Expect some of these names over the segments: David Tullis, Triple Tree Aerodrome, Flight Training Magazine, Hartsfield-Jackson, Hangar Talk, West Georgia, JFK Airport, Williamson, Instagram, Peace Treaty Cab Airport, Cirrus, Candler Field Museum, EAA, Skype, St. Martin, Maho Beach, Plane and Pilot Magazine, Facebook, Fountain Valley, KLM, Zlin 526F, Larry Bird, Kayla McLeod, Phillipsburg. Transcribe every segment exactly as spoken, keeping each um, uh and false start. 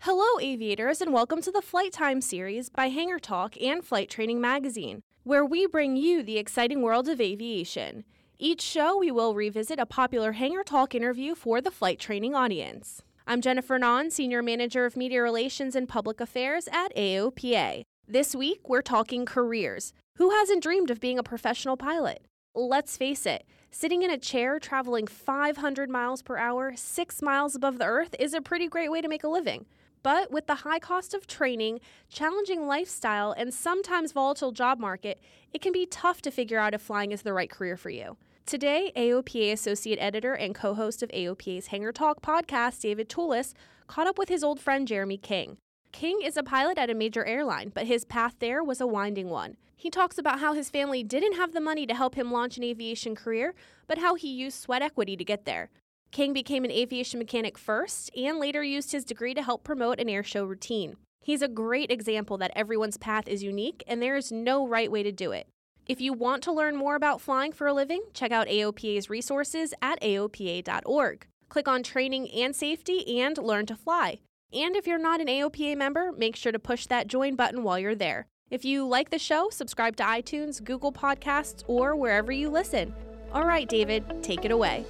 Hello, aviators, and welcome to the Flight Time series by Hangar Talk and Flight Training Magazine, where we bring you the exciting world of aviation. Each show, we will revisit a popular Hangar Talk interview for the flight training audience. I'm Jennifer Nahn, Senior Manager of Media Relations and Public Affairs at A O P A. This week, we're talking careers. Who hasn't dreamed of being a professional pilot? Let's face it, sitting in a chair traveling five hundred miles per hour, six miles above the earth, is a pretty great way to make a living. But with the high cost of training, challenging lifestyle, and sometimes volatile job market, it can be tough to figure out if flying is the right career for you. Today, A O P A Associate Editor and co-host of A O P A's Hangar Talk podcast, David Tullis, caught up with his old friend Jeremy King. King is a pilot at a major airline, but his path there was a winding one. He talks about how his family didn't have the money to help him launch an aviation career, but how he used sweat equity to get there. King became an aviation mechanic first and later used his degree to help promote an airshow routine. He's a great example that everyone's path is unique and there is no right way to do it. If you want to learn more about flying for a living, check out A O P A's resources at A O P A dot org. Click on Training and Safety and Learn to Fly. And if you're not an A O P A member, make sure to push that join button while you're there. If you like the show, subscribe to iTunes, Google Podcasts, or wherever you listen. All right, David, take it away.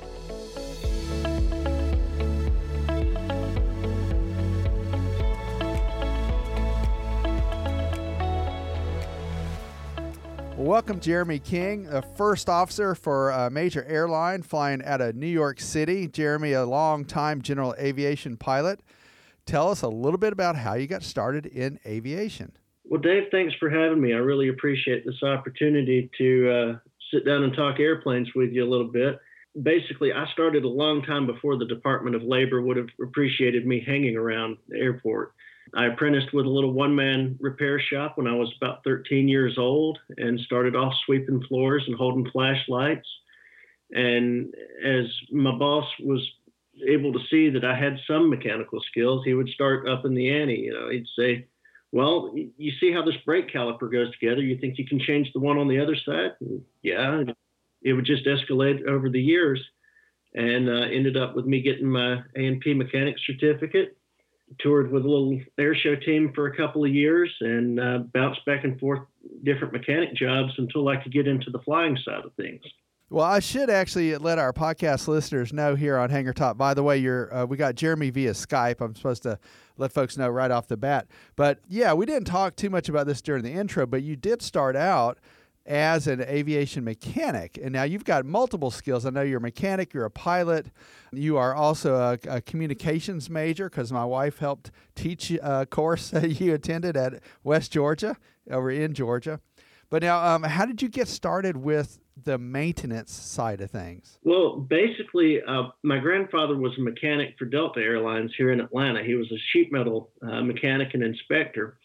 Welcome, Jeremy King, a first officer for a major airline flying out of New York City. Jeremy, a longtime general aviation pilot. Tell us a little bit about how you got started in aviation. Well, Dave, thanks for having me. I really appreciate this opportunity to uh, sit down and talk airplanes with you a little bit. Basically, I started a long time before the Department of Labor would have appreciated me hanging around the airport. I apprenticed with a little one-man repair shop when I was about thirteen years old and started off sweeping floors and holding flashlights. And as my boss was able to see that I had some mechanical skills, he would start upping the ante. You know, he'd say, well, you see how this brake caliper goes together? You think you can change the one on the other side? And yeah, it would just escalate over the years. And uh, ended up with me getting my A and P mechanic certificate. Toured with a little airshow team for a couple of years and uh, bounced back and forth different mechanic jobs until I could get into the flying side of things. Well, I should actually let our podcast listeners know here on Hangar Talk. By the way, you're, uh, we got Jeremy via Skype. I'm supposed to let folks know right off the bat. But, yeah, we didn't talk too much about this during the intro, but you did start out as an aviation mechanic, and now you've got multiple skills. I know you're a mechanic, you're a pilot, you are also a, a communications major because my wife helped teach a course that you attended at West Georgia, over in Georgia. But now, um, how did you get started with the maintenance side of things? Well, basically, uh, my grandfather was a mechanic for Delta Airlines here in Atlanta. He was a sheet metal uh, mechanic and inspector.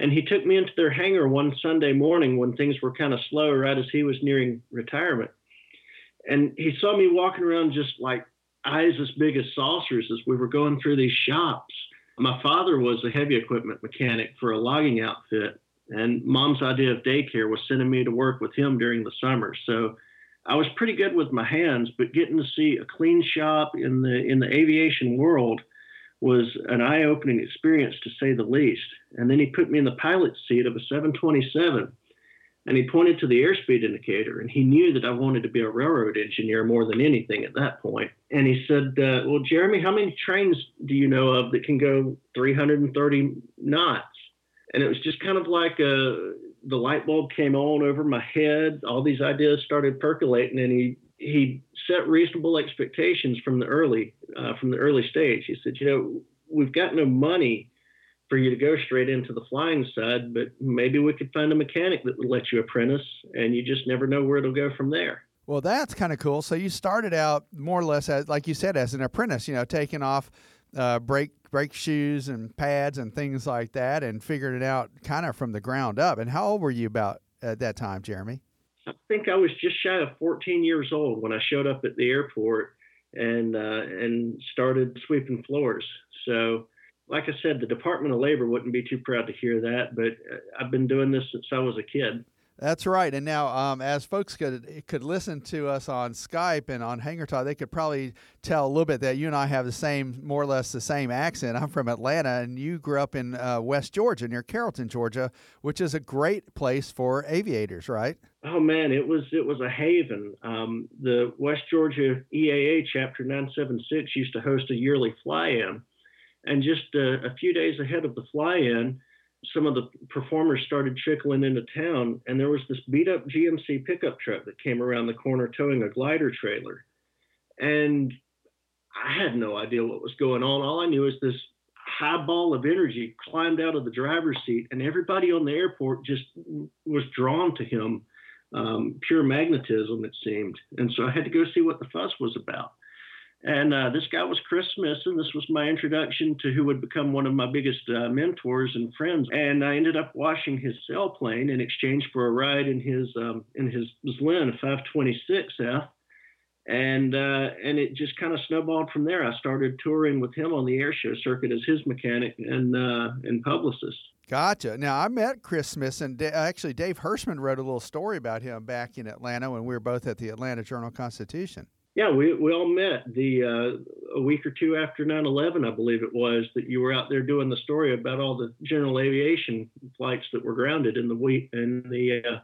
And he took me into their hangar one Sunday morning when things were kind of slow, right as he was nearing retirement. And he saw me walking around just like eyes as big as saucers as we were going through these shops. My father was a heavy equipment mechanic for a logging outfit, and Mom's idea of daycare was sending me to work with him during the summer. So I was pretty good with my hands, but getting to see a clean shop in the in the aviation world was an eye-opening experience, to say the least. And then he put me in the pilot's seat of a seven twenty-seven, and he pointed to the airspeed indicator, and he knew that I wanted to be a railroad engineer more than anything at that point. And he said, uh, well, Jeremy, how many trains do you know of that can go three hundred thirty knots? And it was just kind of like a, the light bulb came on over my head. All these ideas started percolating, and he he set reasonable expectations from the early uh, from the early stage. He said, you know, we've got no money for you to go straight into the flying side, but maybe we could find a mechanic that would let you apprentice, and you just never know where it'll go from there. Well, that's kind of cool. So you started out more or less, as, like you said, as an apprentice, you know, taking off uh, brake brake shoes and pads and things like that, and figured it out kind of from the ground up. And how old were you about at that time, Jeremy? I think I was just shy of fourteen years old when I showed up at the airport and uh, and started sweeping floors. So, like I said, the Department of Labor wouldn't be too proud to hear that, but I've been doing this since I was a kid. That's right. And now, um, as folks could could listen to us on Skype and on Hangar Talk, they could probably tell a little bit that you and I have the same, more or less the same accent. I'm from Atlanta, and you grew up in uh, West Georgia, near Carrollton, Georgia, which is a great place for aviators, right? Oh man, it was it was a haven. Um, the West Georgia E A A Chapter nine seventy-six used to host a yearly fly-in, and just uh, a few days ahead of the fly-in, some of the performers started trickling into town, and there was this beat-up G M C pickup truck that came around the corner towing a glider trailer. And I had no idea what was going on. All I knew is this high ball of energy climbed out of the driver's seat, and everybody on the airport just was drawn to him, um, pure magnetism, it seemed. And so I had to go see what the fuss was about. And uh, this guy was Chris Smith, and this was my introduction to who would become one of my biggest uh, mentors and friends. And I ended up washing his sailplane in exchange for a ride in his um, in his Zlin five twenty-six F, and uh, and it just kind of snowballed from there. I started touring with him on the airshow circuit as his mechanic and uh, and publicist. Gotcha. Now, I met Chris Smith, and da- actually Dave Hirschman wrote a little story about him back in Atlanta when we were both at the Atlanta Journal-Constitution. Yeah, we we all met the uh, a week or two after nine eleven, I believe it was, that you were out there doing the story about all the general aviation flights that were grounded in the week in the uh,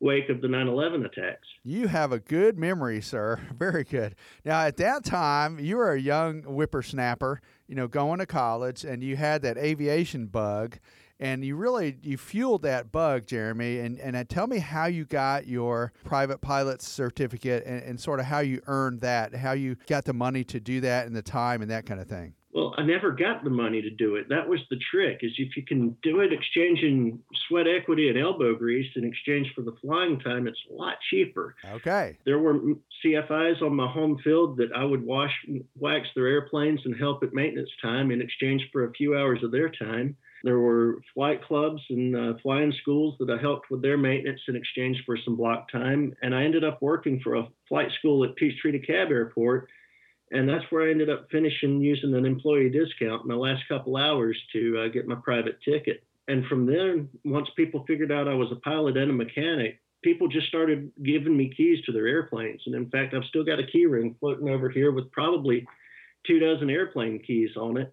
wake of the nine eleven attacks. You have a good memory, sir. Very good. Now, at that time, you were a young whippersnapper, you know, going to college, and you had that aviation bug, and you really you fueled that bug, Jeremy. And and tell me how you got your private pilot's certificate, and, and sort of how you earned that, how you got the money to do that, and the time, and that kind of thing. Well, I never got the money to do it. That was the trick, is if you can do it exchanging sweat equity and elbow grease in exchange for the flying time, it's a lot cheaper. Okay. There were C F Is on my home field that I would wash, wax their airplanes and help at maintenance time in exchange for a few hours of their time. There were flight clubs and uh, flying schools that I helped with their maintenance in exchange for some block time. And I ended up working for a flight school at Peace Treaty Cab Airport. And that's where I ended up finishing using an employee discount in the last couple hours to uh, get my private ticket. And from then, once people figured out I was a pilot and a mechanic, people just started giving me keys to their airplanes. And in fact, I've still got a key ring floating over here with probably two dozen airplane keys on it,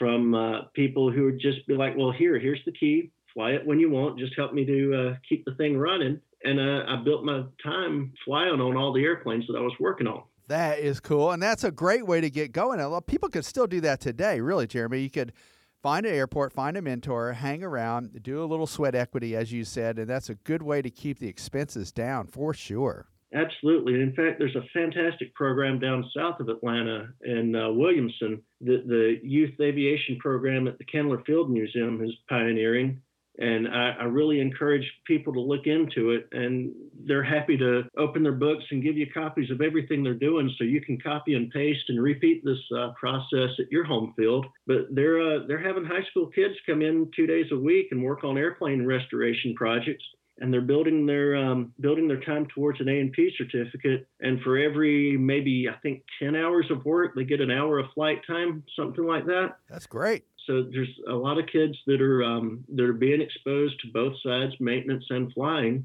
from uh, people who would just be like, well, here, here's the key, fly it when you want, just help me to uh, keep the thing running. And uh, I built my time flying on all the airplanes that I was working on. That is cool, and that's a great way to get going. A lot of people could still do that today, really, Jeremy. You could find an airport, find a mentor, hang around, do a little sweat equity, as you said, and that's a good way to keep the expenses down for sure. Absolutely. In fact, there's a fantastic program down south of Atlanta in uh, Williamson that the youth aviation program at the Candler Field Museum is pioneering. And I, I really encourage people to look into it. And they're happy to open their books and give you copies of everything they're doing, so you can copy and paste and repeat this uh, process at your home field. But they're uh, they're having high school kids come in two days a week and work on airplane restoration projects. And they're building their um, building their time towards an A and P certificate. And for every maybe, I think, ten hours of work, they get an hour of flight time, something like that. That's great. So there's a lot of kids that are um, that are being exposed to both sides, maintenance and flying.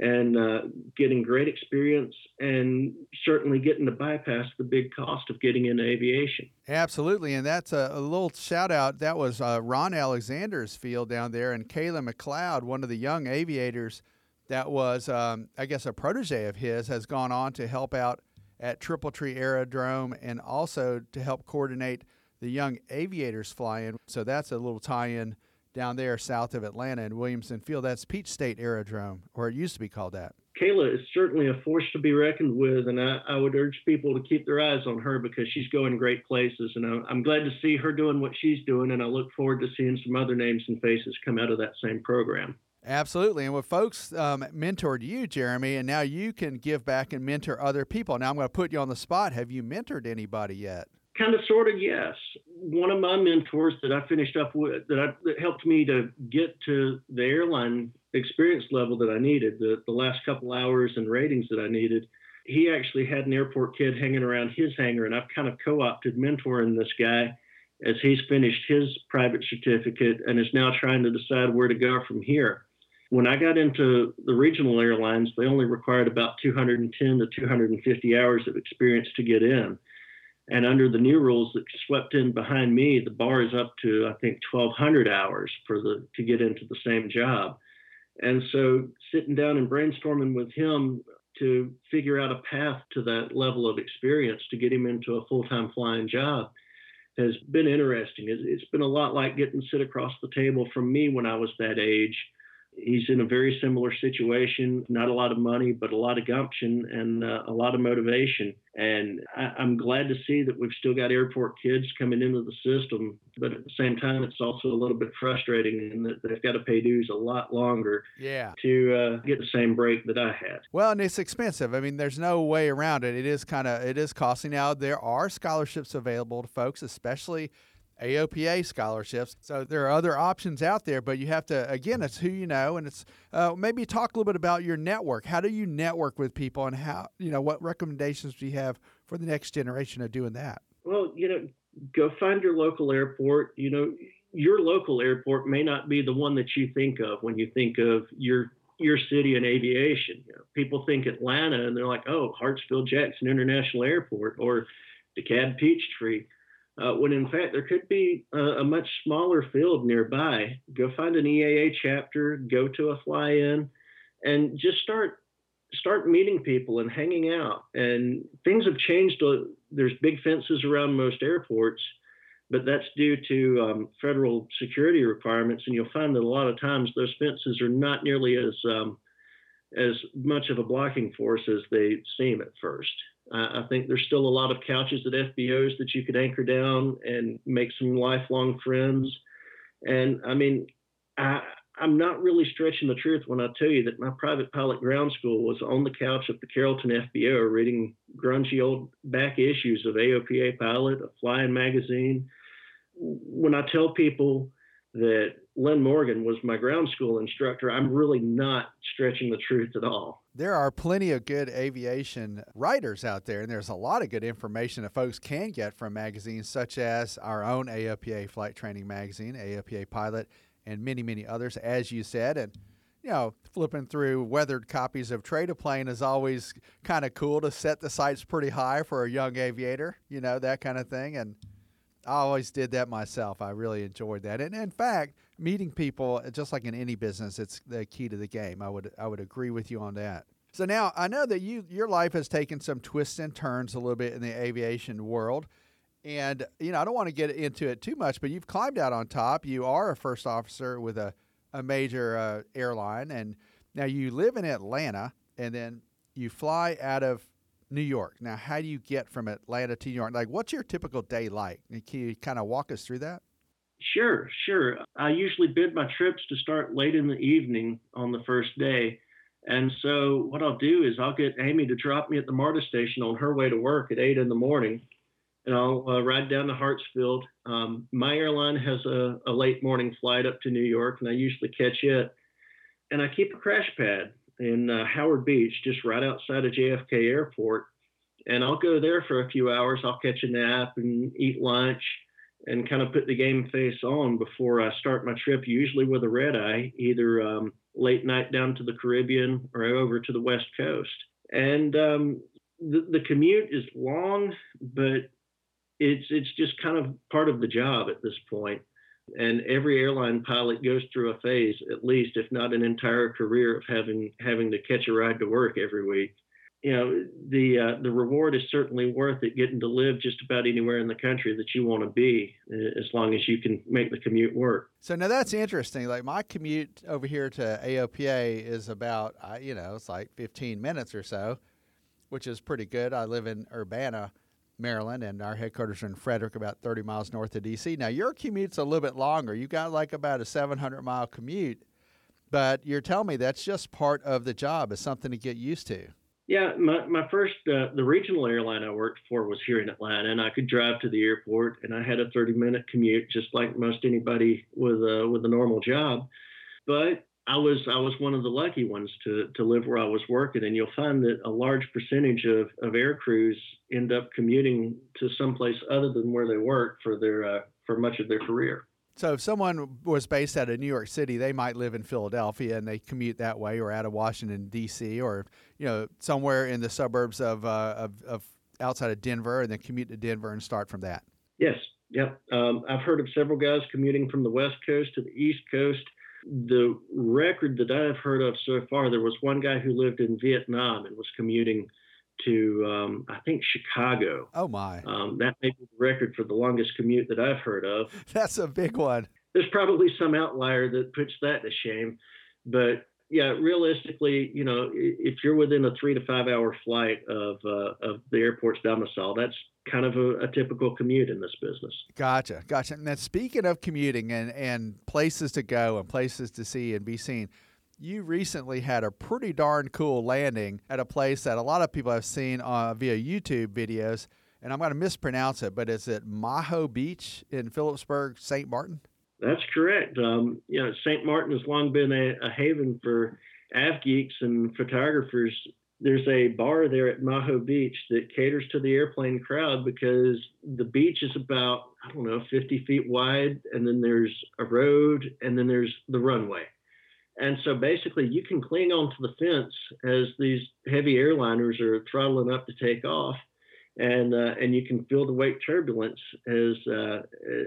and uh, getting great experience and certainly getting to bypass the big cost of getting into aviation. Absolutely, and that's a, a little shout out. That was uh, Ron Alexander's field down there, and Kayla McLeod, one of the young aviators that was, um, I guess, a protege of his, has gone on to help out at Triple Tree Aerodrome and also to help coordinate the young aviators flying. So that's a little tie-in down there south of Atlanta in Williamson Field. That's Peach State Aerodrome, or it used to be called that. Kayla is certainly a force to be reckoned with, and I, I would urge people to keep their eyes on her because she's going great places. And I, I'm glad to see her doing what she's doing, and I look forward to seeing some other names and faces come out of that same program. Absolutely. And what folks um, mentored you, Jeremy, and now you can give back and mentor other people. Now I'm going to put you on the spot. Have you mentored anybody yet? Kind of, sort of, yes. One of my mentors that I finished up with, that, I, that helped me to get to the airline experience level that I needed, the, the last couple hours and ratings that I needed, he actually had an airport kid hanging around his hangar, and I've kind of co-opted mentoring this guy as he's finished his private certificate and is now trying to decide where to go from here. When I got into the regional airlines, they only required about two hundred ten to two hundred fifty hours of experience to get in. And under the new rules that swept in behind me, the bar is up to, I think, twelve hundred hours for the to get into the same job. And so sitting down and brainstorming with him to figure out a path to that level of experience to get him into a full-time flying job has been interesting. It's been a lot like getting to sit across the table from me when I was that age. He's in a very similar situation, not a lot of money, but a lot of gumption and uh, a lot of motivation. And I, I'm glad to see that we've still got airport kids coming into the system. But at the same time, it's also a little bit frustrating in that they've got to pay dues a lot longer yeah. to uh, get the same break that I had. Well, and it's expensive. I mean, there's no way around it. It is kind of, it is costly. Now, there are scholarships available to folks, especially A O P A scholarships. So there are other options out there, but you have to, again, it's who you know, and it's uh, maybe talk a little bit about your network. How do you network with people, and how, you know, what recommendations do you have for the next generation of doing that? Well, you know, go find your local airport. You know, your local airport may not be the one that you think of when you think of your your city and aviation. You know, people think Atlanta, and they're like, oh, Hartsfield-Jackson International Airport or DeKalb Peachtree. Uh, when in fact, there could be a, a much smaller field nearby. Go find an E A A chapter, go to a fly-in, and just start start meeting people and hanging out. And things have changed. There's big fences around most airports, but that's due to um, federal security requirements, and you'll find that a lot of times those fences are not nearly as, um, as much of a blocking force as they seem at first. I think there's still a lot of couches at F B Os that you could anchor down and make some lifelong friends. And I mean, I, I'm not really stretching the truth when I tell you that my private pilot ground school was on the couch at the Carrollton F B O reading grungy old back issues of A O P A Pilot, a flying magazine. When I tell people that Lynn Morgan was my ground school instructor, I'm really not stretching the truth at all. There are plenty of good aviation writers out there, and there's a lot of good information that folks can get from magazines such as our own A O P A Flight Training Magazine, A O P A Pilot, and many, many others, as you said. And, you know, flipping through weathered copies of Trade a Plane is always kind of cool to set the sights pretty high for a young aviator, you know, that kind of thing. And I always did that myself. I really enjoyed that. And in fact, meeting people, just like in any business, it's the key to the game. I would I would agree with you on that. So now I know that you your life has taken some twists and turns a little bit in the aviation world. And, you know, I don't want to get into it too much, but you've climbed out on top. You are a first officer with a, a major uh, airline. And now you live in Atlanta, and then you fly out of New York. Now, how do you get from Atlanta to New York? Like, what's your typical day like? Can you kind of walk us through that? Sure, sure. I usually bid my trips to start late in the evening on the first day. And so what I'll do is I'll get Amy to drop me at the MARTA station on her way to work at eight in the morning, and I'll uh, ride down to Hartsfield. Um, my airline has a, a late morning flight up to New York, and I usually catch it. And I keep a crash pad in uh, Howard Beach, just right outside of J F K Airport. And I'll go there for a few hours. I'll catch a nap and eat lunch and kind of put the game face on before I start my trip, usually with a red eye, either um, late night down to the Caribbean or over to the West Coast. And um, the, the commute is long, but it's it's just kind of part of the job at this point. And every airline pilot goes through a phase, at least, if not an entire career, of having having to catch a ride to work every week. You know, the uh, the reward is certainly worth it, getting to live just about anywhere in the country that you want to be, as long as you can make the commute work. So now that's interesting. Like my commute over here to A O P A is about, uh, you know, it's like fifteen minutes or so, which is pretty good. I live in Urbana, Maryland, and our headquarters are in Frederick, about thirty miles north of D C. Now your commute's a little bit longer. You got like about a seven hundred mile commute, but you're telling me that's just part of the job. It's something to get used to. Yeah, my, my first, uh, the regional airline I worked for was here in Atlanta, and I could drive to the airport, and I had a thirty minute commute, just like most anybody with a, with a normal job. But I was I was one of the lucky ones to to live where I was working, and you'll find that a large percentage of, of air crews end up commuting to someplace other than where they work for their uh, for much of their career. So if someone was based out of New York City, they might live in Philadelphia and they commute that way, or out of Washington, D C, or, you know, somewhere in the suburbs of, uh, of, of outside of Denver, and then commute to Denver and start from that. Yes. Yep. Um, I've heard of several guys commuting from the West Coast to the East Coast. The record that I have heard of so far, there was one guy who lived in Vietnam and was commuting to, um, I think, Chicago. Oh, my. Um, that may be the record for the longest commute that I've heard of. That's a big one. There's probably some outlier that puts that to shame. But, yeah, realistically, you know, if you're within a three to five hour flight of uh, of the airport's domicile, that's kind of a, a typical commute in this business. Gotcha. Gotcha. And then speaking of commuting and, and places to go and places to see and be seen, you recently had a pretty darn cool landing at a place that a lot of people have seen uh, via YouTube videos, and I'm going to mispronounce it, but is it Maho Beach in Phillipsburg, Saint Martin? That's correct. Um, you know, Saint Martin has long been a, a haven for av geeks and photographers. There's a bar there at Maho Beach that caters to the airplane crowd because the beach is about, I don't know, fifty feet wide, and then there's a road, and then there's the runway. And so basically you can cling onto the fence as these heavy airliners are throttling up to take off, and uh, and you can feel the wake turbulence as uh,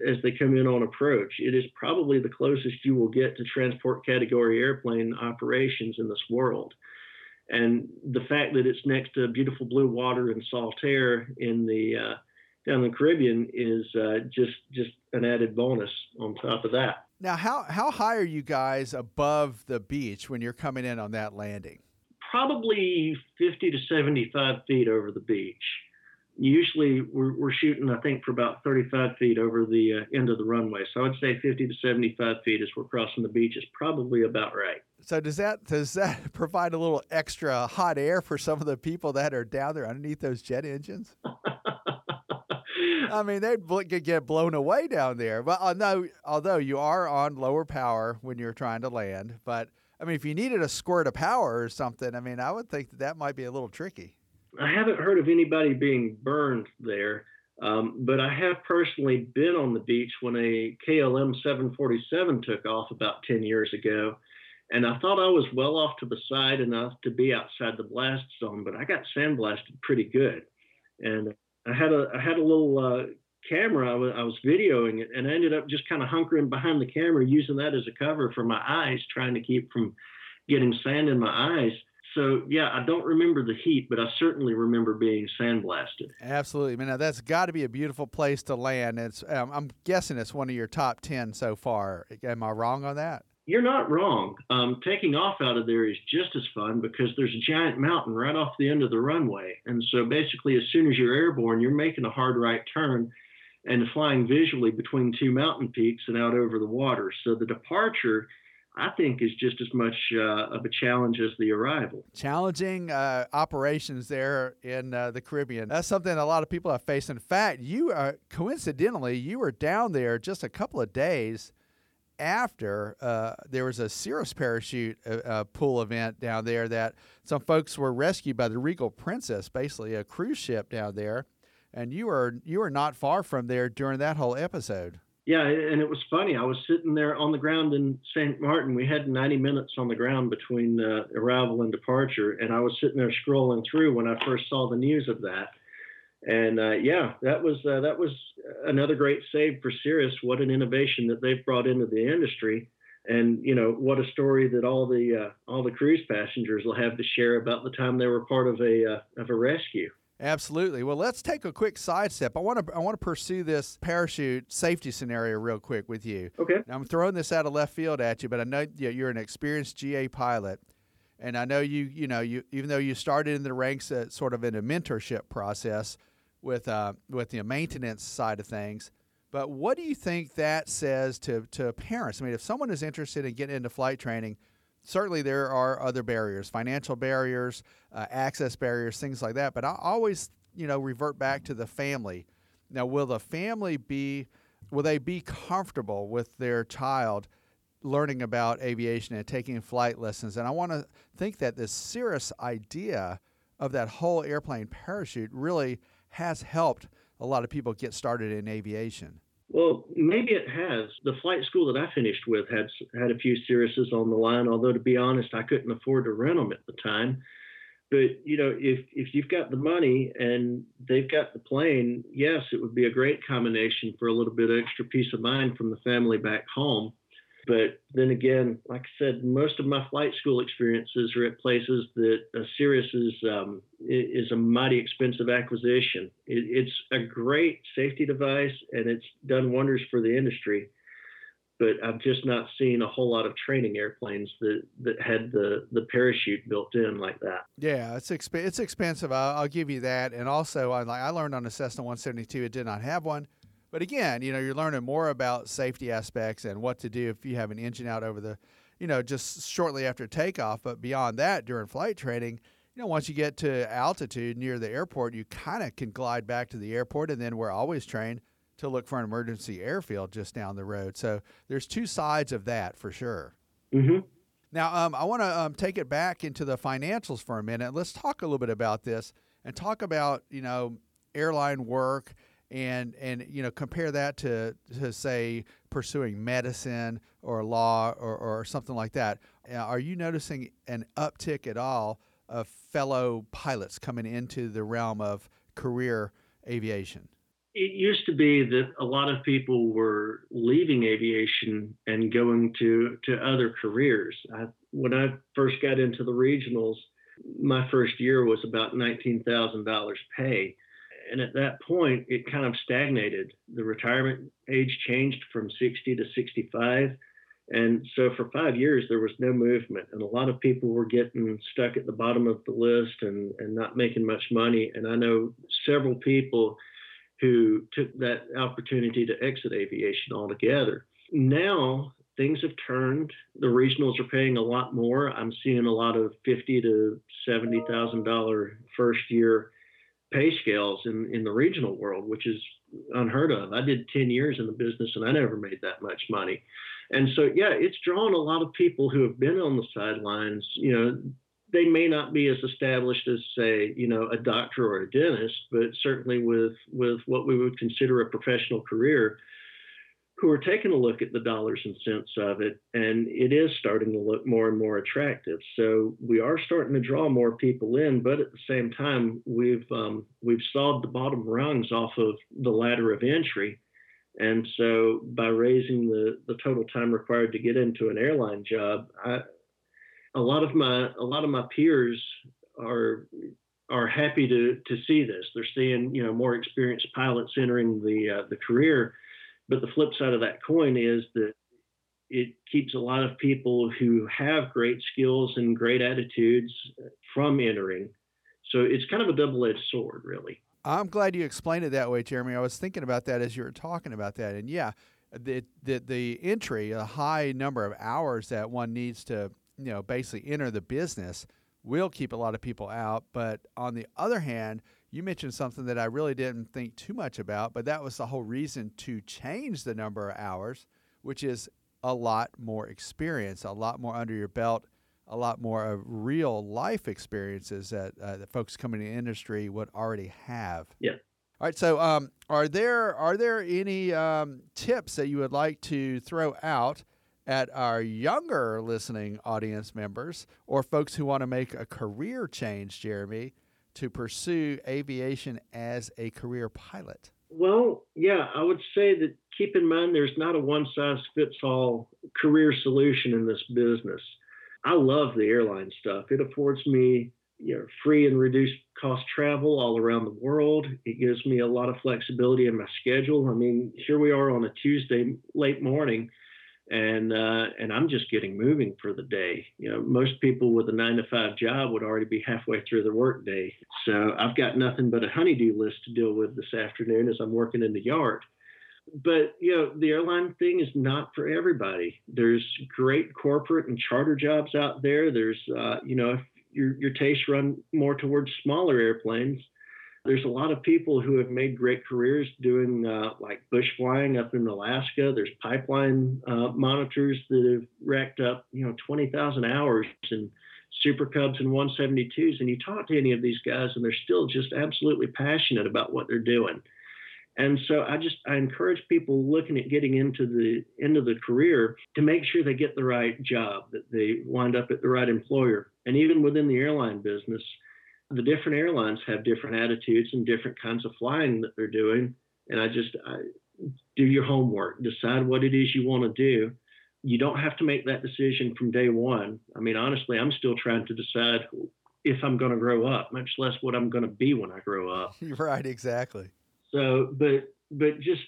as they come in on approach. It is probably the closest you will get to transport category airplane operations in this world. And the fact that it's next to beautiful blue water and salt air in the uh, down in the Caribbean is uh, just just an added bonus on top of that. Now, how, how high are you guys above the beach when you're coming in on that landing? Probably fifty to seventy-five feet over the beach. Usually we're, we're shooting, I think, for about thirty-five feet over the uh, end of the runway. So I would say fifty to seventy-five feet as we're crossing the beach is probably about right. So does that does that provide a little extra hot air for some of the people that are down there underneath those jet engines? I mean, they'd bl- get blown away down there. But although, although you are on lower power when you're trying to land, but I mean, if you needed a squirt of power or something, I mean, I would think that that might be a little tricky. I haven't heard of anybody being burned there, um, but I have personally been on the beach when a K L M seven forty-seven took off about ten years ago. And I thought I was well off to the side enough to be outside the blast zone, but I got sandblasted pretty good. And I had a I had a little uh, camera. I, w- I was videoing it, and I ended up just kind of hunkering behind the camera, using that as a cover for my eyes, trying to keep from getting sand in my eyes. So, yeah, I don't remember the heat, but I certainly remember being sandblasted. Absolutely. Man, now that's got to be a beautiful place to land. It's um, I'm guessing it's one of your top ten so far. Am I wrong on that? You're not wrong. Um, taking off out of there is just as fun because there's a giant mountain right off the end of the runway. And so basically, as soon as you're airborne, you're making a hard right turn and flying visually between two mountain peaks and out over the water. So the departure, I think, is just as much uh, of a challenge as the arrival. Challenging uh, operations there in uh, the Caribbean. That's something a lot of people have faced. In fact, you are, coincidentally, you were down there just a couple of days after uh, there was a Cirrus parachute uh, uh, pool event down there that some folks were rescued by the Regal Princess, basically a cruise ship down there, and you were you were not far from there during that whole episode. Yeah, and it was funny. I was sitting there on the ground in Saint Martin. We had ninety minutes on the ground between uh, arrival and departure, and I was sitting there scrolling through when I first saw the news of that. And uh, yeah, that was uh, that was another great save for Cirrus. What an innovation that they've brought into the industry, and you know what a story that all the uh, all the cruise passengers will have to share about the time they were part of a uh, of a rescue. Absolutely. Well, let's take a quick sidestep. I want to I want to pursue this parachute safety scenario real quick with you. Okay. Now, I'm throwing this out of left field at you, but I know you're an experienced G A pilot, and I know you you know you even though you started in the ranks at sort of in a mentorship process with uh with the maintenance side of things. But what do you think that says to to parents? I mean, if someone is interested in getting into flight training, certainly there are other barriers, financial barriers, uh, access barriers, things like that. But I always, you know, revert back to the family. Now, will the family be, will they be comfortable with their child learning about aviation and taking flight lessons? And I want to think that this serious idea of that whole airplane parachute really has helped a lot of people get started in aviation. Well, maybe it has. The flight school that I finished with had had a few Cirruses on the line, although to be honest, I couldn't afford to rent them at the time. But, you know, if, if you've got the money and they've got the plane, yes, it would be a great combination for a little bit of extra peace of mind from the family back home. But then again, like I said, most of my flight school experiences are at places that a Cirrus is, um, is a mighty expensive acquisition. It, it's a great safety device, and it's done wonders for the industry. But I've just not seen a whole lot of training airplanes that, that had the, the parachute built in like that. Yeah, it's exp- it's expensive. I'll, I'll give you that. And also, I, I learned on a Cessna one seventy-two, it did not have one. But again, you know, you're learning more about safety aspects and what to do if you have an engine out over the, you know, just shortly after takeoff. But beyond that, during flight training, you know, once you get to altitude near the airport, you kind of can glide back to the airport. And then we're always trained to look for an emergency airfield just down the road. So there's two sides of that for sure. Mm-hmm. Now, um, I want to um, take it back into the financials for a minute. Let's talk a little bit about this and talk about, you know, airline work. And, and you know, compare that to, to, say, pursuing medicine or law or, or something like that. Are you noticing an uptick at all of fellow pilots coming into the realm of career aviation? It used to be that a lot of people were leaving aviation and going to, to other careers. I, when I first got into the regionals, my first year was about nineteen thousand dollars pay. And at that point, it kind of stagnated. The retirement age changed from sixty to sixty-five. And so for five years, there was no movement. And a lot of people were getting stuck at the bottom of the list and, and not making much money. And I know several people who took that opportunity to exit aviation altogether. Now, things have turned. The regionals are paying a lot more. I'm seeing a lot of fifty thousand to seventy thousand dollars first year pay scales in, in the regional world, which is unheard of. I did ten years in the business and I never made that much money. And so, yeah, it's drawn a lot of people who have been on the sidelines. You know, they may not be as established as, say, you know, a doctor or a dentist, but certainly with, with what we would consider a professional career, who are taking a look at the dollars and cents of it, and it is starting to look more and more attractive. So we are starting to draw more people in, but at the same time, we've um, we've sawed the bottom rungs off of the ladder of entry, and so by raising the, the total time required to get into an airline job, I, a lot of my a lot of my peers are are happy to to see this. They're seeing, you know, more experienced pilots entering the uh, the career. But the flip side of that coin is that it keeps a lot of people who have great skills and great attitudes from entering. So it's kind of a double-edged sword, really. I'm glad you explained it that way, Jeremy. I was thinking about that as you were talking about that. And, yeah, the the, the entry, a high number of hours that one needs to, you know, basically enter the business will keep a lot of people out. But on the other hand, you mentioned something that I really didn't think too much about, but that was the whole reason to change the number of hours, which is a lot more experience, a lot more under your belt, a lot more of real life experiences that uh, the folks coming to the industry would already have. Yeah. All right, so um, are there are there any um, tips that you would like to throw out at our younger listening audience members or folks who want to make a career change, Jeremy, to pursue aviation as a career pilot? Well, yeah, I would say that keep in mind there's not a one-size-fits-all career solution in this business. I love the airline stuff. It affords me, you know, free and reduced cost travel all around the world. It gives me a lot of flexibility in my schedule. I mean, here we are on a Tuesday late morning, and uh, and I'm just getting moving for the day. You know, most people with a nine to five job would already be halfway through their work day. So I've got nothing but a honeydew list to deal with this afternoon as I'm working in the yard. But, you know, the airline thing is not for everybody. There's great corporate and charter jobs out there. There's, uh, you know, if your, your tastes run more towards smaller airplanes, there's a lot of people who have made great careers doing uh, like bush flying up in Alaska. There's pipeline uh, monitors that have racked up, you know, twenty thousand hours in Super Cubs and one seventy-twos. And you talk to any of these guys and they're still just absolutely passionate about what they're doing. And so I just I encourage people looking at getting into the end of the career to make sure they get the right job, that they wind up at the right employer. And even within the airline business, the different airlines have different attitudes and different kinds of flying that they're doing. And I just I, do your homework, decide what it is you want to do. You don't have to make that decision from day one. I mean, honestly, I'm still trying to decide if I'm going to grow up, much less what I'm going to be when I grow up. Right, exactly. So, but but just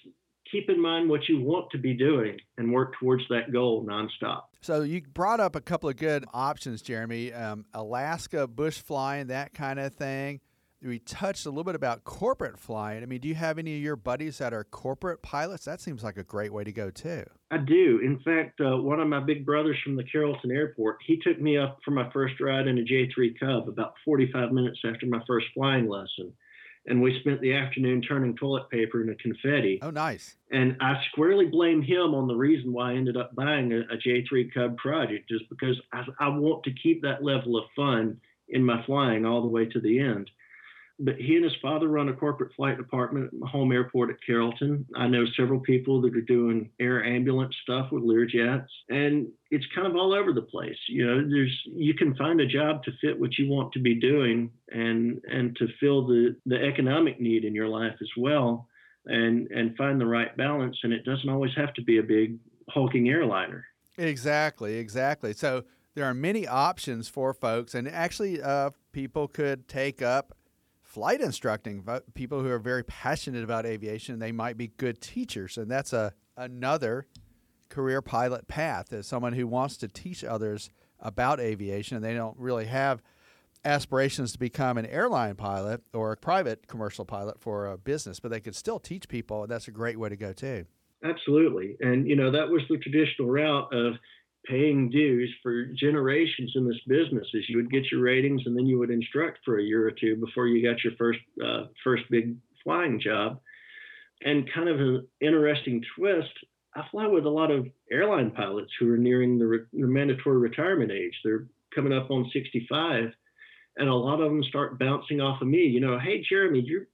keep in mind what you want to be doing and work towards that goal nonstop. So you brought up a couple of good options, Jeremy. Um, Alaska, bush flying, that kind of thing. We touched a little bit about corporate flying. I mean, do you have any of your buddies that are corporate pilots? That seems like a great way to go, too. I do. In fact, uh, one of my big brothers from the Carrollton Airport, he took me up for my first ride in a J three Cub about forty-five minutes after my first flying lesson. And we spent the afternoon turning toilet paper into confetti. Oh, nice. And I squarely blame him on the reason why I ended up buying a, a J three Cub project, just because I, I want to keep that level of fun in my flying all the way to the end. But he and his father run a corporate flight department at my home airport at Carrollton. I know several people that are doing air ambulance stuff with Learjets, and it's kind of all over the place. You know, there's you can find a job to fit what you want to be doing and and to fill the, the economic need in your life as well, and and find the right balance. And it doesn't always have to be a big hulking airliner. Exactly, exactly. So there are many options for folks, and actually, uh, people could take up flight instructing. People who are very passionate about aviation, they might be good teachers, and that's a another career pilot path, as someone who wants to teach others about aviation, and they don't really have aspirations to become an airline pilot or a private commercial pilot for a business, but they could still teach people, and that's a great way to go too. Absolutely. And you know, that was the traditional route of paying dues for generations in this business, is you would get your ratings and then you would instruct for a year or two before you got your first uh, first big flying job. And kind of an interesting twist, I fly with a lot of airline pilots who are nearing the, re- the mandatory retirement age. They're coming up on sixty-five, and a lot of them start bouncing off of me. You know, hey, Jeremy, you're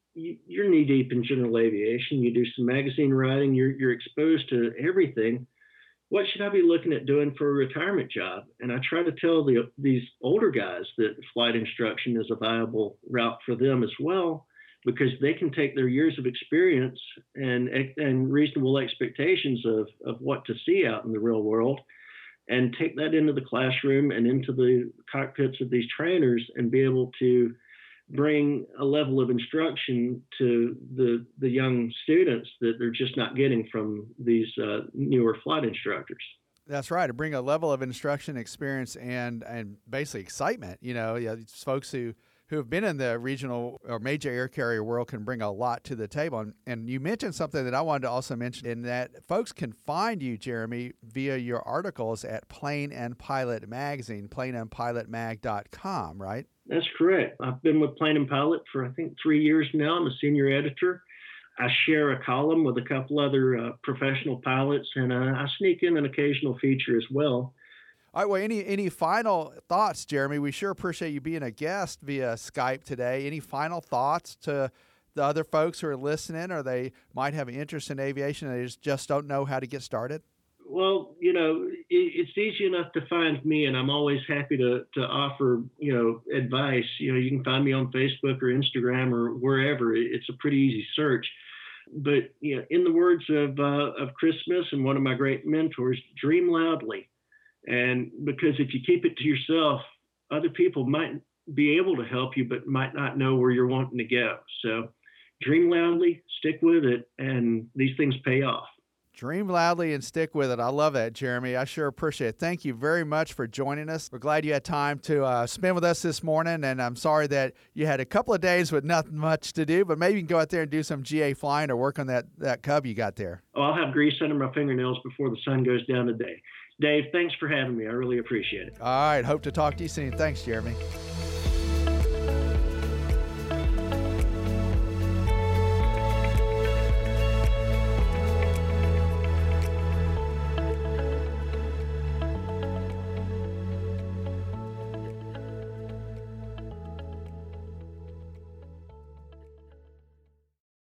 you're knee deep in general aviation. You do some magazine writing. You're you're exposed to everything. What should I be looking at doing for a retirement job? And I try to tell the, these older guys that flight instruction is a viable route for them as well, because they can take their years of experience and and reasonable expectations of, of what to see out in the real world and take that into the classroom and into the cockpits of these trainers and be able to bring a level of instruction to the the young students that they're just not getting from these uh, newer flight instructors. That's right. To bring a level of instruction, experience, and and basically excitement. You know, you know these folks who, who have been in the regional or major air carrier world can bring a lot to the table. And, and you mentioned something that I wanted to also mention, in that folks can find you, Jeremy, via your articles at Plane and Pilot Magazine, plane and pilot mag dot com, right? That's correct. I've been with Plane and Pilot for, I think, three years now. I'm a senior editor. I share a column with a couple other uh, professional pilots, and uh, I sneak in an occasional feature as well. All right. Well, any, any final thoughts, Jeremy? We sure appreciate you being a guest via Skype today. Any final thoughts to the other folks who are listening, or they might have an interest in aviation and they just, just don't know how to get started? Well, you know, it, it's easy enough to find me, and I'm always happy to, to offer, you know, advice. You know, you can find me on Facebook or Instagram or wherever. It's a pretty easy search. But, you know, in the words of uh, of Chris Smith and one of my great mentors, dream loudly. And because if you keep it to yourself, other people might be able to help you, but might not know where you're wanting to go. So dream loudly, stick with it, and these things pay off. Dream loudly and stick with it. I love that, Jeremy. I sure appreciate it. Thank you very much for joining us. We're glad you had time to uh, spend with us this morning, and I'm sorry that you had a couple of days with nothing much to do, but maybe you can go out there and do some G A flying or work on that, that Cub you got there. Oh, I'll have grease under my fingernails before the sun goes down today. Dave, thanks for having me. I really appreciate it. All right. Hope to talk to you soon. Thanks, Jeremy.